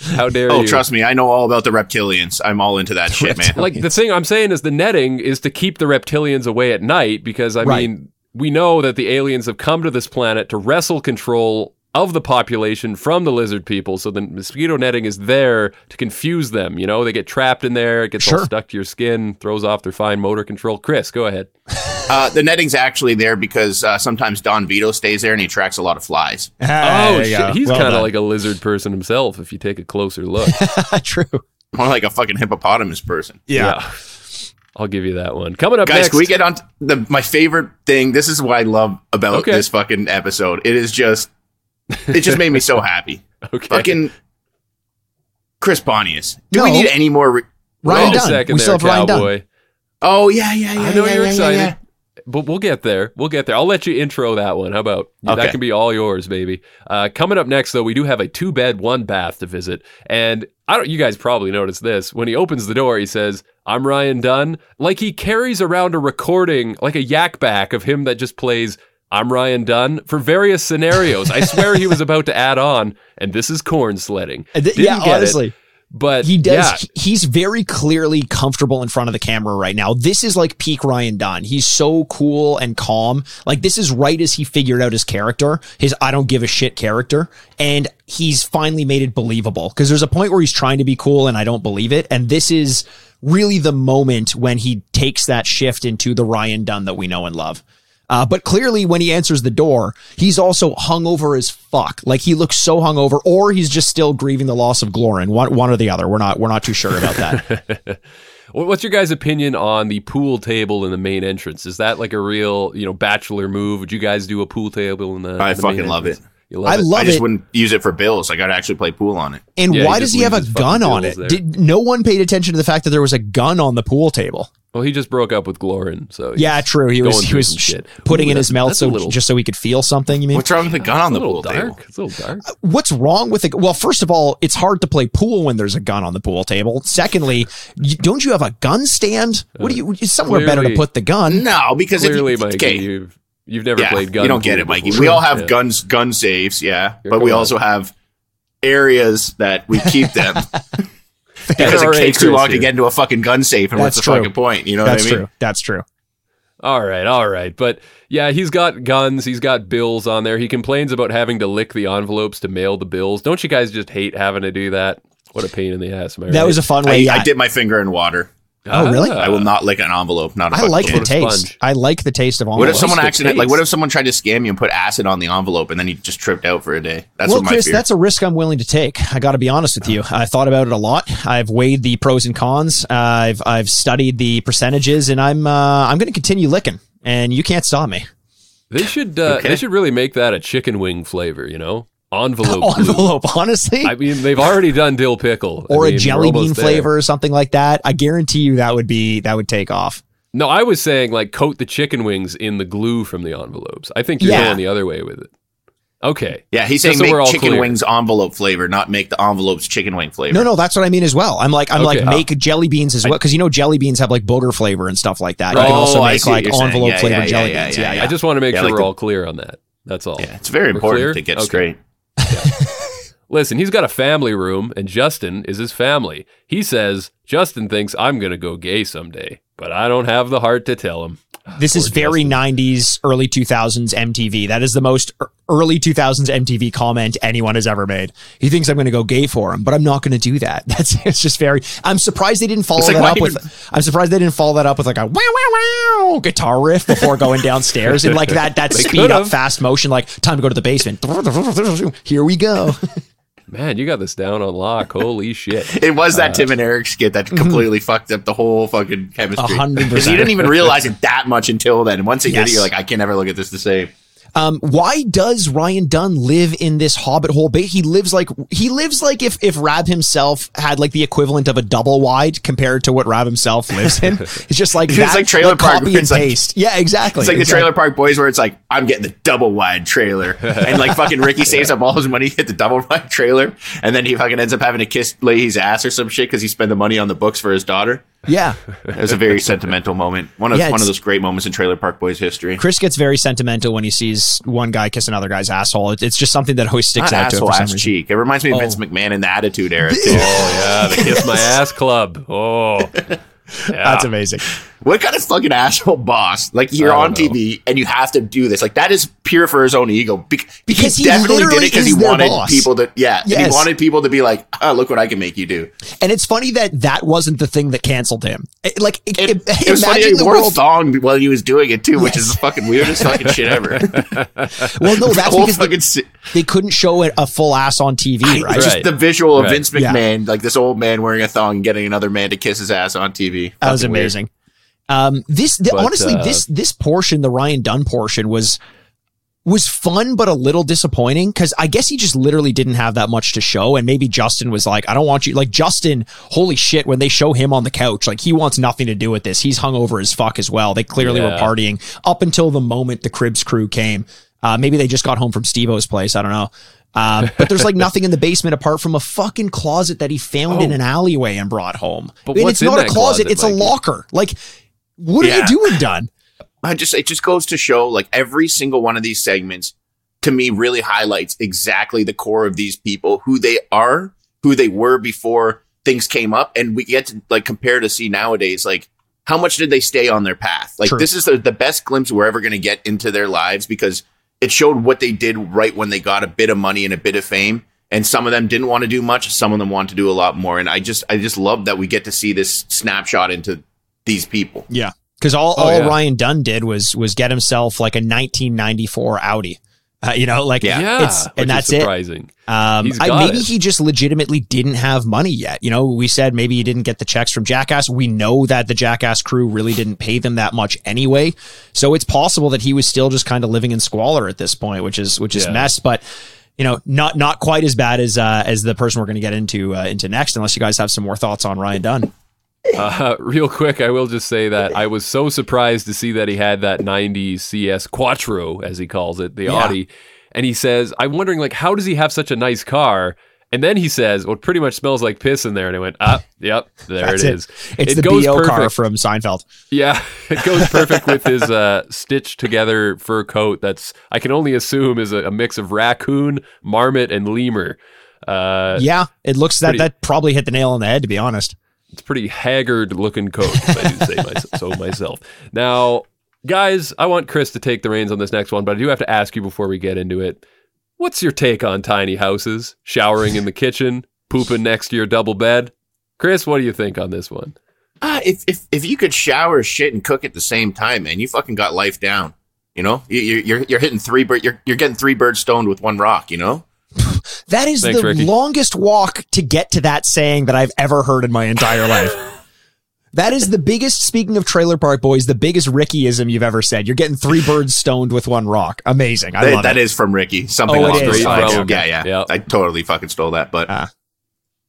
how dare oh, you? Oh, trust me, I know all about the reptilians. I'm all into that the shit, reptilians. man. Like, the thing I'm saying is the netting is to keep the reptilians away at night because, I right. mean, we know that the aliens have come to this planet to wrestle control of the population from the lizard people, so the mosquito netting is there to confuse them. You know, they get trapped in there, it gets sure. all stuck to your skin, throws off their fine motor control. Chris, go ahead. Uh, the netting's actually there because uh, sometimes Don Vito stays there and he attracts a lot of flies. Ah, oh, shit. Go. He's well kind of like a lizard person himself if you take a closer look. True. More like a fucking hippopotamus person. Yeah. yeah. I'll give you that one. Coming up Guys, next. Guys, we get on t- the, my favorite thing. This is what I love about okay. this fucking episode. It is just... It just made me so happy. Okay. Fucking Chris Pontius. Do no. we need any more? Re- Ryan Dunn. Second we there, still have Ryan Dunn. Oh, yeah, yeah, yeah. I know yeah, you're yeah, excited, yeah, yeah. but we'll get there. We'll get there. I'll let you intro that one. How about? Okay. That can be all yours, baby. Uh, coming up next, though, we do have a two-bed, one-bath to visit. And I don't. you guys probably noticed this. When he opens the door, he says... I'm Ryan Dunn. Like he carries around a recording, like a yak back of him that just plays... I'm Ryan Dunn for various scenarios. I swear he was about to add on, and this is corn sledding. Didn't yeah, get honestly. It. But he does. Yeah. He's very clearly comfortable in front of the camera right now. This is like peak Ryan Dunn. He's so cool and calm. Like this is right as he figured out his character, his I don't give a shit character. And he's finally made it believable because there's a point where he's trying to be cool and I don't believe it. And this is really the moment when he takes that shift into the Ryan Dunn that we know and love. Uh, but clearly when he answers the door, he's also hungover as fuck. Like he looks so hungover, or he's just still grieving the loss of Glorin. One, one or the other. We're not, we're not too sure about that. What's your guys' opinion on the pool table in the main entrance? Is that like a real, you know, bachelor move? Would you guys do a pool table in the, I in the fucking main love it. You love I it. love it. I just it. wouldn't use it for bills. I got to actually play pool on it. And yeah, why he does he have a gun on it? Did, no one paid attention to the fact that there was a gun on the pool table. Well, he just broke up with Glorin, so yeah, true. He was he was sh- putting Ooh, in his mouth so little, just so he could feel something. You mean what's wrong with the gun on the pool dark. table? It's a little dark. Uh, what's wrong with it? Well, first of all, it's hard to play pool when there's a gun on the pool table. Secondly, you, don't you have a gun stand? What do you? It's somewhere clearly, better to put the gun. No, because clearly, if you, Mikey, okay. you've you've never yeah, played gun. You don't get it, Mikey. Before. We all have yeah. guns, gun safes, yeah, Here but we on. also have areas that we keep them. Because it takes too long to get into a fucking gun safe, and what's the fucking point? You know what I mean? That's true. That's true. All right, all right. But yeah, he's got guns. He's got bills on there. He complains about having to lick the envelopes to mail the bills. Don't you guys just hate having to do that? What a pain in the ass, Mary. That was a fun way. I, yeah. I dip my finger in water. Oh, really? I will not lick an envelope. Not a I like the taste. Sponge. I like the taste of envelope. What if someone accidentally, like, what if someone tried to scam you and put acid on the envelope and then you just tripped out for a day? That's well, what my Chris, fear. That's a risk I'm willing to take. I got to be honest with you. I thought about it a lot. I've weighed the pros and cons. Uh, I've I've studied the percentages, and I'm uh, I'm going to continue licking, and you can't stop me. They should uh, okay. They should really make that a chicken wing flavor. You know. Envelope, oh, envelope. Honestly, I mean, they've already done dill pickle or I mean, a jelly bean there. Flavor or something like that. I guarantee you that would be that would take off. No, I was saying like coat the chicken wings in the glue from the envelopes. I think you're yeah. going the other way with it. Okay. Yeah, he's so, saying so make chicken clear. Wings envelope flavor, not make the envelopes chicken wing flavor. No, no, that's what I mean as well. I'm like, I'm okay. like, oh. make jelly beans as well because you know jelly beans have like booger flavor and stuff like that. Right. You can also oh, make like envelope yeah, flavored yeah, jelly yeah, beans. Yeah, yeah, yeah, yeah, I just want to make yeah, sure like we're the, all clear on that. That's all. Yeah, it's very we're important clear? To get straight. Yeah. Listen, he's got a family room, and Justin is his family. He says, Justin thinks I'm going to go gay someday, but I don't have the heart to tell him. This Poor is very Justin. nineties, early two thousands M T V. That is the most early two thousands M T V comment anyone has ever made. He thinks I'm going to go gay for him, but I'm not going to do that. That's it's just very. I'm surprised they didn't follow like, that up even... with. I'm surprised they didn't follow that up with like a wow wow wow guitar riff before going downstairs and like that that speed could've. Up fast motion like time to go to the basement. Here we go. Man, you got this down on lock. Holy shit. It was that uh, Tim and Eric skit that completely fucked up the whole fucking chemistry. one hundred percent. Because you didn't even realize it that much until then. Once you yes. did it, you're like, I can't ever look at this the same. Um, why does Ryan Dunn live in this hobbit hole? He lives like he lives like if, if Rab himself had like the equivalent of a double wide compared to what Rab himself lives in. It's just like that, it's like Trailer like Park. Copy and paste. Like, yeah, exactly. It's like exactly. the Trailer Park Boys where it's like, I'm getting the double wide trailer. And like fucking Ricky saves up all his money to get the double wide trailer. And then he fucking ends up having to kiss Leahy's ass or some shit because he spent the money on the books for his daughter. Yeah. It was a very sentimental moment. One of yeah, one of those great moments in Trailer Park Boys history. Chris gets very sentimental when he sees one guy kiss another guy's asshole. It, it's just something that always sticks Not out asshole, to him for some ass reason. Cheek. It reminds me of oh. Vince McMahon in the Attitude Era too. Oh yeah, the Kiss My Ass Club. Oh. Yeah. That's amazing. What kind of fucking asshole boss? Like you're on know. T V and you have to do this. Like that is pure for his own ego. Be- because he, he definitely did it because he wanted boss. people to, yeah, yes. he wanted people to be like, oh, look what I can make you do. And it's funny that that wasn't the thing that canceled him. It, like it, it, it, it was imagine funny, the wore world a thong while he was doing it too, yes. which is the fucking weirdest fucking shit ever. Well, no, that's because they, si- they couldn't show it a full ass on T V. I, right? Just right. the visual of right. Vince McMahon, yeah. like this old man wearing a thong, and getting another man to kiss his ass on T V. That fucking was amazing. Weird. Um, this the, but, honestly, uh, this this portion, the Ryan Dunn portion, was was fun, but a little disappointing because I guess he just literally didn't have that much to show. And maybe Justin was like, I don't want you like Justin. Holy shit. When they show him on the couch, like he wants nothing to do with this. He's hung over as fuck as well. They clearly yeah. were partying up until the moment the Cribs crew came. Uh, maybe they just got home from Steve-O's place. I don't know. Um, but there's like nothing in the basement apart from a fucking closet that he found oh. in an alleyway and brought home. But and it's not a closet, closet, it's like a locker. Like, what yeah. are you doing, Dunn? I just it just goes to show like every single one of these segments to me really highlights exactly the core of these people, who they are, who they were before things came up, and we get to like compare to see nowadays like how much did they stay on their path? Like True. This is the, the best glimpse we're ever going to get into their lives because it showed what they did right when they got a bit of money and a bit of fame. And some of them didn't want to do much. Some of them wanted to do a lot more. And I just I just love that we get to see this snapshot into these people. Yeah, because all, oh, all yeah. Ryan Dunn did was was get himself like a nineteen ninety-four Audi. Uh, you know, like, yeah, it's, and that's surprising. It. Um, I, maybe it. He just legitimately didn't have money yet. You know, we said maybe he didn't get the checks from Jackass. We know that the Jackass crew really didn't pay them that much anyway. So it's possible that he was still just kind of living in squalor at this point, which is, which is yeah. mess, but you know, not, not quite as bad as, uh, as the person we're going to get into, uh, into next, unless you guys have some more thoughts on Ryan Dunn. Uh, real quick, I will just say that I was so surprised to see that he had that ninety C S Quattro, as he calls it, the yeah. Audi. And he says, I'm wondering, like, how does he have such a nice car? And then he says, well, it pretty much smells like piss in there. And I went, ah, yep, there it is. It. It's it the B O car from Seinfeld. Yeah, it goes perfect with his uh, stitched-together fur coat that's, I can only assume, is a, a mix of raccoon, marmot, and lemur. Uh, yeah, it looks that pretty, that probably hit the nail on the head, to be honest. It's pretty haggard looking coat, if I do say my, so myself. Now, guys, I want Chris to take the reins on this next one, but I do have to ask you before we get into it. What's your take on tiny houses, showering in the kitchen, pooping next to your double bed? Chris, what do you think on this one? ah, if if if you could shower, shit, and cook at the same time, man, you fucking got life down. You know, you, you're you're hitting three bird, you're you're getting three birds stoned with one rock. You know, that is Thanks, the Ricky. longest walk to get to that saying that I've ever heard in my entire life. That is the biggest. Speaking of Trailer Park Boys, the biggest Rickyism you've ever said. You're getting three birds stoned with one rock. Amazing. I they, love that it. Is from Ricky. Something. Oh, it is. Oh, okay. Yeah, yeah. Yep. I totally fucking stole that, but. Uh.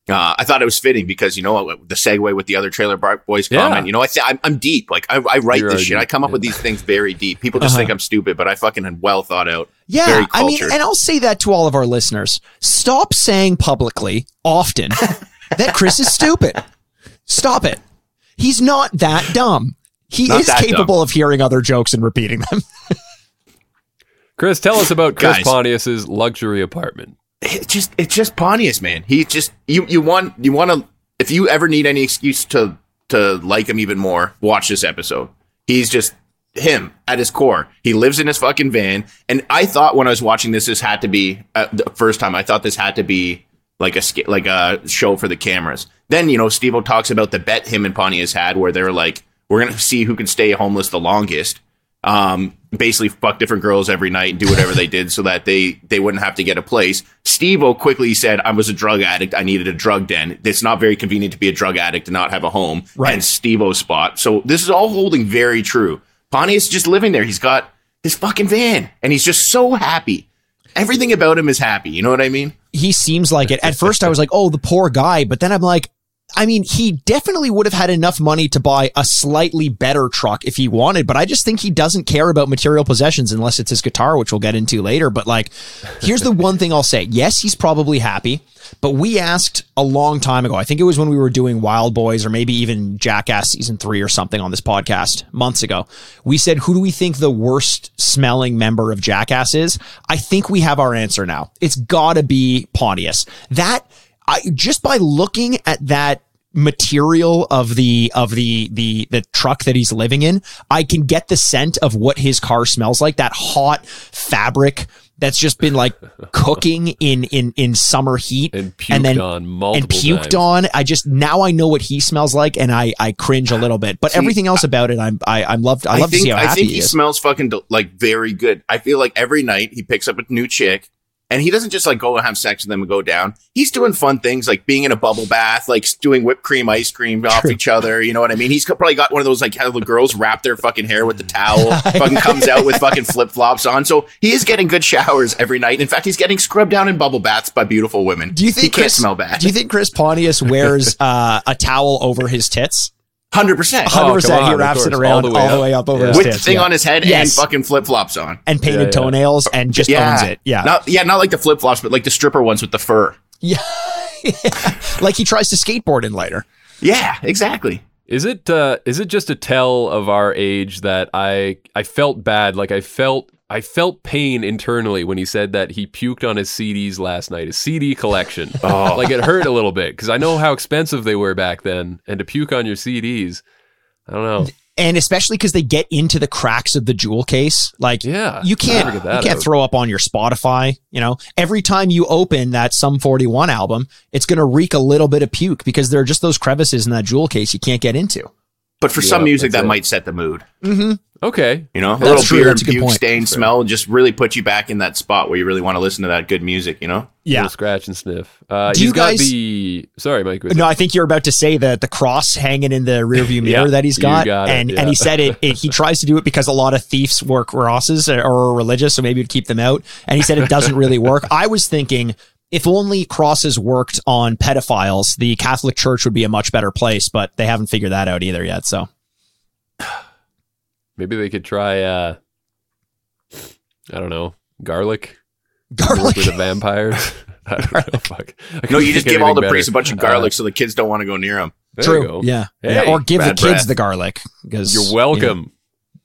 Uh, I thought it was fitting because, you know, the segue with the other Trailer Park Boys yeah. comment, you know, I th- I'm, I'm deep. Like, I, I write You're this shit. Deep. I come up yeah. with these things very deep. People just uh-huh. think I'm stupid, but I fucking am well thought out. Yeah, very cultured. I mean, and I'll say that to all of our listeners. Stop saying publicly often that Chris is stupid. Stop it. He's not that dumb. He not is capable dumb. of hearing other jokes and repeating them. Chris, tell us about Chris Guys. Pontius's luxury apartment. It just it's just Pontius, man. He just you you want you want to if you ever need any excuse to to like him even more, watch this episode. He's just him at his core. He lives in his fucking van, and I thought when I was watching this, this had to be uh, the first time. I thought this had to be like a like a show for the cameras. Then you know Steve-O talks about the bet him and Pontius had, where they're like, we're gonna see who can stay homeless the longest. Um, basically fuck different girls every night and do whatever they did so that they, they wouldn't have to get a place. Steve-O quickly said, I was a drug addict. I needed a drug den. It's not very convenient to be a drug addict and not have a home. Right. And Steve-O's spot. So this is all holding very true. Pontius just living there. He's got this fucking van and he's just so happy. Everything about him is happy. You know what I mean? He seems like it. At first I was like, oh, the poor guy. But then I'm like, I mean, he definitely would have had enough money to buy a slightly better truck if he wanted, but I just think he doesn't care about material possessions unless it's his guitar, which we'll get into later. But like, here's the one thing I'll say. Yes, he's probably happy, but we asked a long time ago. I think it was when we were doing Wild Boys or maybe even Jackass season three or something on this podcast months ago. We said, who do we think the worst smelling member of Jackass is? I think we have our answer now. It's gotta be Pontius. That I, just by looking at that material of the of the the the truck that he's living in, I can get the scent of what his car smells like. That hot fabric that's just been like cooking in in in summer heat and puked and then, on multiple and puked times. on. I just now I know what he smells like, and I I cringe a little bit. But See, everything else I, about it, I'm I I'm loved. I, I love think, to see how happy I think he, he smells. Fucking like very good. I feel like every night he picks up a new chick. And he doesn't just like go and have sex with them and go down. He's doing fun things like being in a bubble bath, like doing whipped cream, ice cream off True. each other. You know what I mean? He's probably got one of those like how the girls wrap their fucking hair with the towel, fucking comes out with fucking flip flops on. So he is getting good showers every night. In fact, he's getting scrubbed down in bubble baths by beautiful women. Do you think he Chris, can't smell bad? Do you think Chris Pontius wears uh, a towel over his tits? one hundred percent. one hundred percent. Oh, he wraps it around all the way, all the way up over yeah. his tits. With the thing yeah. on his head yes. and fucking flip-flops on. And painted yeah, yeah. toenails and just yeah. owns it. Yeah. Not, yeah, not like the flip-flops, but like the stripper ones with the fur. Yeah. Like he tries to skateboard in later. Yeah, exactly. Is it uh, is it just a tell of our age that I I felt bad, like I felt I felt pain internally when he said that he puked on his C Ds last night, his C D collection. Oh. Like it hurt a little bit because I know how expensive they were back then. And to puke on your C Ds, I don't know. And especially because they get into the cracks of the jewel case. Like yeah, you can't, you can't out. throw up on your Spotify. You know, every time you open that Sum forty-one album, it's going to reek a little bit of puke because there are just those crevices in that jewel case you can't get into. But for yeah, some music, that it. might set the mood. Mm-hmm. Okay. You know, a little beer and puke stain smell just really put you back in that spot where you really want to listen to that good music, you know? Yeah. Little scratch and sniff. Uh, Do you guys... The, sorry, Mike. No, I think you're about to say that the cross hanging in the rearview mirror yeah, that he's got. got and, it, yeah. and he said it, it. He tries to do it because a lot of thieves were crosses or, or religious, so maybe it'd keep them out. And he said it doesn't really work. I was thinking... If only crosses worked on pedophiles, the Catholic Church would be a much better place, but they haven't figured that out either yet, so. Maybe they could try, uh, I don't know, garlic? Garlic? With the vampires? I don't know, fuck. No, you just give all the better. priests a bunch of garlic uh, so the kids don't want to go near them. True, yeah. Hey, yeah. Or give the kids breath. the garlic. You're welcome. You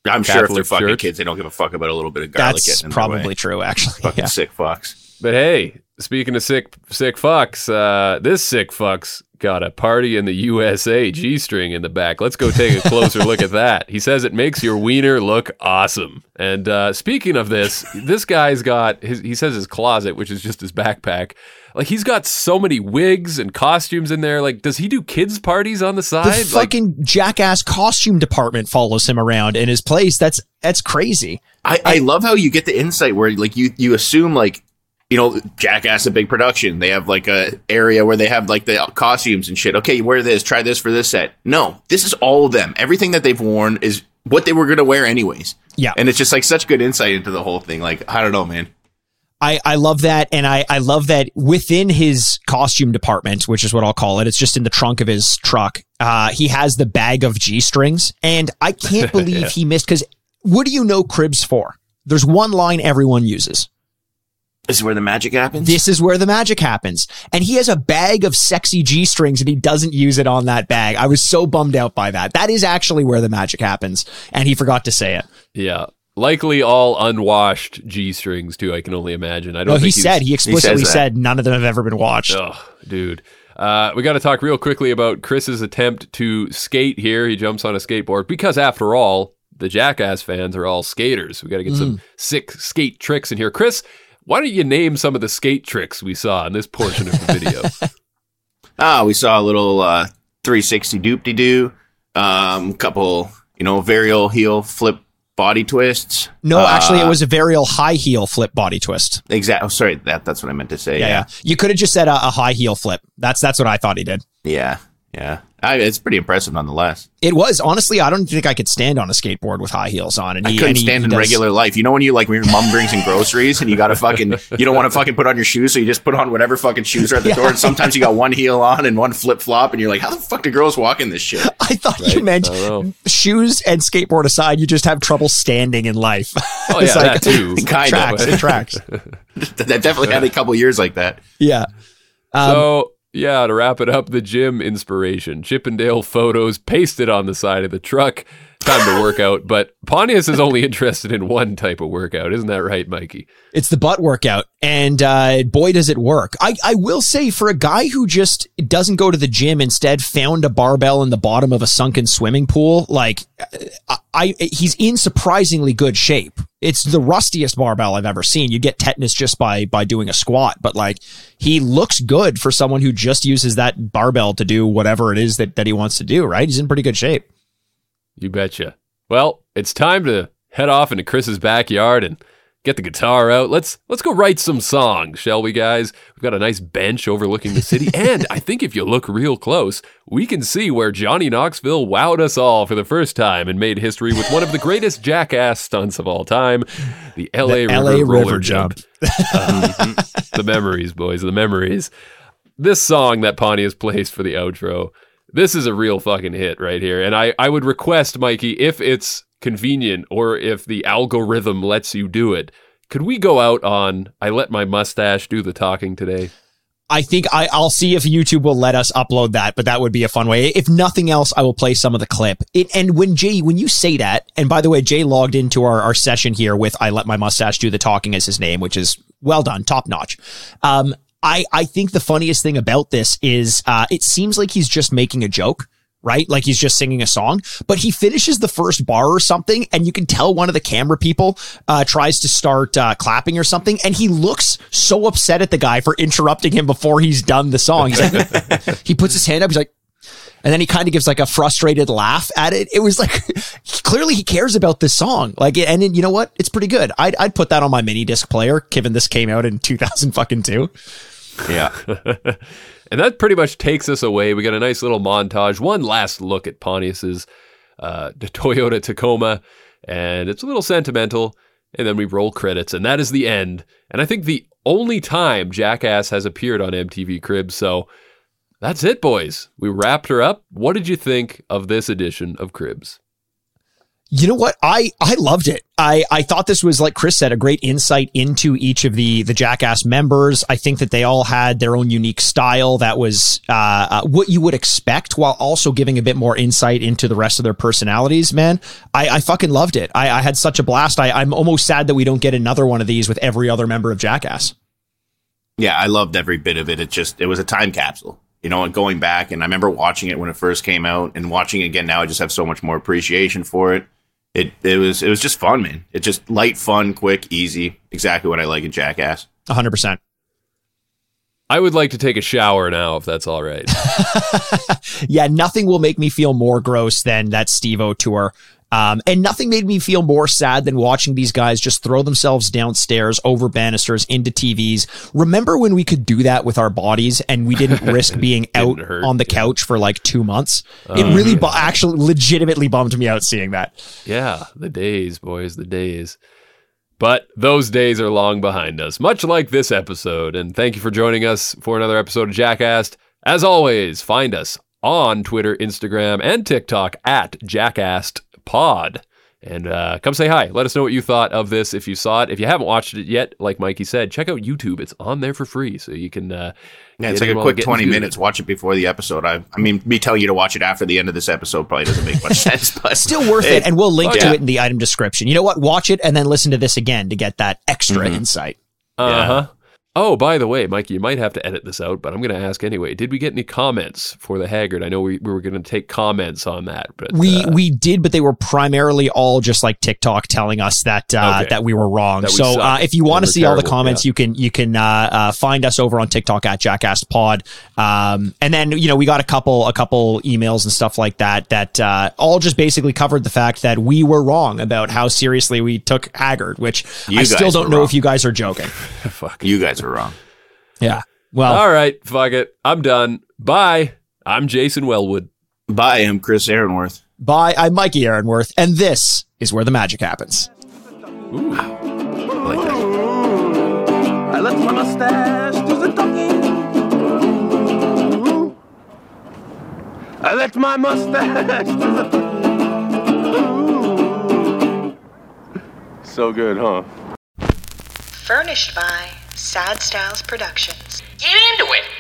know, I'm Catholic sure if they're fucking Church. kids, they don't give a fuck about a little bit of garlic. That's probably true, actually. Fucking yeah. sick fucks. But hey, speaking of sick, sick fucks, uh, this sick fucks God, a party in the U S A G-string in the back. Let's go take a closer look at that. He says it makes your wiener look awesome. And uh, speaking of this, this guy's got, his, he says his closet, which is just his backpack. Like, he's got so many wigs and costumes in there. Like, does he do kids' parties on the side? The fucking like, Jackass costume department follows him around in his place. That's that's crazy. I, I love how you get the insight where, like, you, you assume, like, you know, Jackass, a big production. They have, like, a area where they have, like, the costumes and shit. Okay, wear this. Try this for this set. No, this is all of them. Everything that they've worn is what they were going to wear anyways. Yeah. And it's just, like, such good insight into the whole thing. Like, I don't know, man. I, I love that, and I, I love that within his costume department, which is what I'll call it, it's just in the trunk of his truck, uh, he has the bag of G-strings, and I can't believe yeah. he missed, because what do you know Cribs for? There's one line everyone uses. This is where the magic happens? This is where the magic happens, and he has a bag of sexy G-strings, and he doesn't use it on that bag. I was so bummed out by that. That is actually where the magic happens, and he forgot to say it. Yeah. Likely all unwashed G-strings, too, I can only imagine. I don't. No, think he said, he explicitly he said none of them have ever been washed. Oh, dude. Uh, we got to talk real quickly about Chris's attempt to skate here. He jumps on a skateboard because, after all, the Jackass fans are all skaters. We got to get mm. some sick skate tricks in here. Chris, why don't you name some of the skate tricks we saw in this portion of the video? Ah, we saw a little uh, three sixty doop-de-doo, um, couple, you know, varial heel flip body twists. No, uh, actually, it was a varial high heel flip body twist. Exactly. Oh, sorry, that that's what I meant to say. Yeah, yeah. yeah. You could have just said a, a high heel flip. That's that's what I thought he did. Yeah, yeah. I, it's pretty impressive, nonetheless. It was, honestly. I don't think I could stand on a skateboard with high heels on. And he, I couldn't and he, stand he in does. regular life. You know when you like when your mom brings in groceries and you gotta fucking you don't want to fucking put on your shoes, so you just put on whatever fucking shoes are at the yeah. door. And sometimes you got one heel on and one flip flop, and you're like, how the fuck do girls walk in this shit? I thought right? you meant shoes and skateboard aside, you just have trouble standing in life. Oh yeah, like, that too. It kind tracks, of. It tracks. I definitely had a couple years like that. Yeah. Um, so. Yeah, to wrap it up, the gym inspiration. Chippendale photos pasted on the side of the truck. Time to work out. But Pontius is only interested in one type of workout. Isn't that right, Mikey? It's the butt workout. And uh, boy, does it work. I, I will say, for a guy who just doesn't go to the gym, instead found a barbell in the bottom of a sunken swimming pool, like, I, I he's in surprisingly good shape. It's the rustiest barbell I've ever seen. You get tetanus just by by doing a squat, but like, he looks good for someone who just uses that barbell to do whatever it is that, that he wants to do, right? He's in pretty good shape. You betcha. Well, it's time to head off into Chris's backyard and get the guitar out. Let's let's go write some songs, shall we, guys? We've got a nice bench overlooking the city, and I think if you look real close, we can see where Johnny Knoxville wowed us all for the first time and made history with one of the greatest Jackass stunts of all time, the L A. The River, L A River roller jump. jump. um, the memories, boys, the memories. This song that Pontius plays for the outro, this is a real fucking hit right here, and I, I would request, Mikey, if it's convenient or if the algorithm lets you do it, could we go out on I Let My Mustache Do the Talking today? I think I, I'll see if YouTube will let us upload that, but that would be a fun way. If nothing else, I will play some of the clip. It, and when Jay, when you say that, and by the way, Jay logged into our, our session here with I Let My Mustache Do the Talking as his name, which is well done, top notch. Um, I, I think the funniest thing about this is uh, it seems like he's just making a joke, right? Like he's just singing a song, but he finishes the first bar or something, and you can tell one of the camera people uh, tries to start uh, clapping or something, and he looks so upset at the guy for interrupting him before he's done the song. He's like, he puts his hand up, he's like, and then he kind of gives like a frustrated laugh at it. It was like, clearly he cares about this song. Like, and then, you know what? It's pretty good. I'd, I'd put that on my mini disc player, given this came out in two thousand fucking two. Yeah. And that pretty much takes us away. We got a nice little montage. One last look at Pontius's uh, Toyota Tacoma, and it's a little sentimental. And then we roll credits, and that is the end. And I think the only time Jackass has appeared on M T V Cribs, so... That's it, boys. We wrapped her up. What did you think of this edition of Cribs? You know what? I, I loved it. I, I thought this was, like Chris said, a great insight into each of the, the Jackass members. I think that they all had their own unique style that was uh, uh, what you would expect, while also giving a bit more insight into the rest of their personalities, man. I, I fucking loved it. I, I had such a blast. I, I'm almost sad that we don't get another one of these with every other member of Jackass. Yeah, I loved every bit of it. It just, it was a time capsule. you know, and going back, and I remember watching it when it first came out, and watching it again now, I just have so much more appreciation for it. It it was it was just fun, man. It's just light, fun, quick, easy. Exactly what I like in Jackass. one hundred percent. I would like to take a shower now, if that's all right. Yeah, nothing will make me feel more gross than that Steve-O tour. Um, and nothing made me feel more sad than watching these guys just throw themselves downstairs, over banisters, into T Vs. Remember when we could do that with our bodies and we didn't risk being out hurt, on the yeah. couch for like two months? Um, it really bu- actually legitimately bummed me out seeing that. Yeah, the days, boys, the days. But those days are long behind us, much like this episode. And thank you for joining us for another episode of Jackass. As always, find us on Twitter, Instagram, and TikTok at Jackassed Pod, and uh come say hi. Let us know what you thought of this if you saw it. If you haven't watched it yet, like Mikey said, check out YouTube. It's on there for free, so you can uh yeah, it's like a quick twenty minutes. Watch it before the episode. I, I mean, me telling you to watch it after the end of this episode probably doesn't make much sense, but still worth it, it. And we'll link oh, to yeah. it in the item description. You know what? Watch it and then listen to this again to get that extra mm-hmm. insight. Uh-huh. Yeah. Oh, by the way, Mikey, you might have to edit this out, but I'm going to ask anyway. Did we get any comments for the Haggard? I know we, we were going to take comments on that. But, we uh, we did, but they were primarily all just like TikTok telling us that uh, okay. that we were wrong. We so uh, if you want to see terrible, all the comments, yeah. you can you can uh, uh, find us over on TikTok at JackassPod. Um, and then, you know, we got a couple a couple emails and stuff like that that uh, all just basically covered the fact that we were wrong about how seriously we took Haggard, which you I still don't know wrong. If you guys are joking. Fuck you guys. Are wrong. Yeah. Well, all right. Fuck it. I'm done. Bye. I'm Jason Wellwood. Bye. I'm Chris Aaronworth. Bye. I'm Mikey Aaronworth. And this is where the magic happens. Ooh. I like that. I left my mustache to the donkey. I left my mustache to the donkey. So good, huh? Furnished by Sad Styles Productions. Get into it!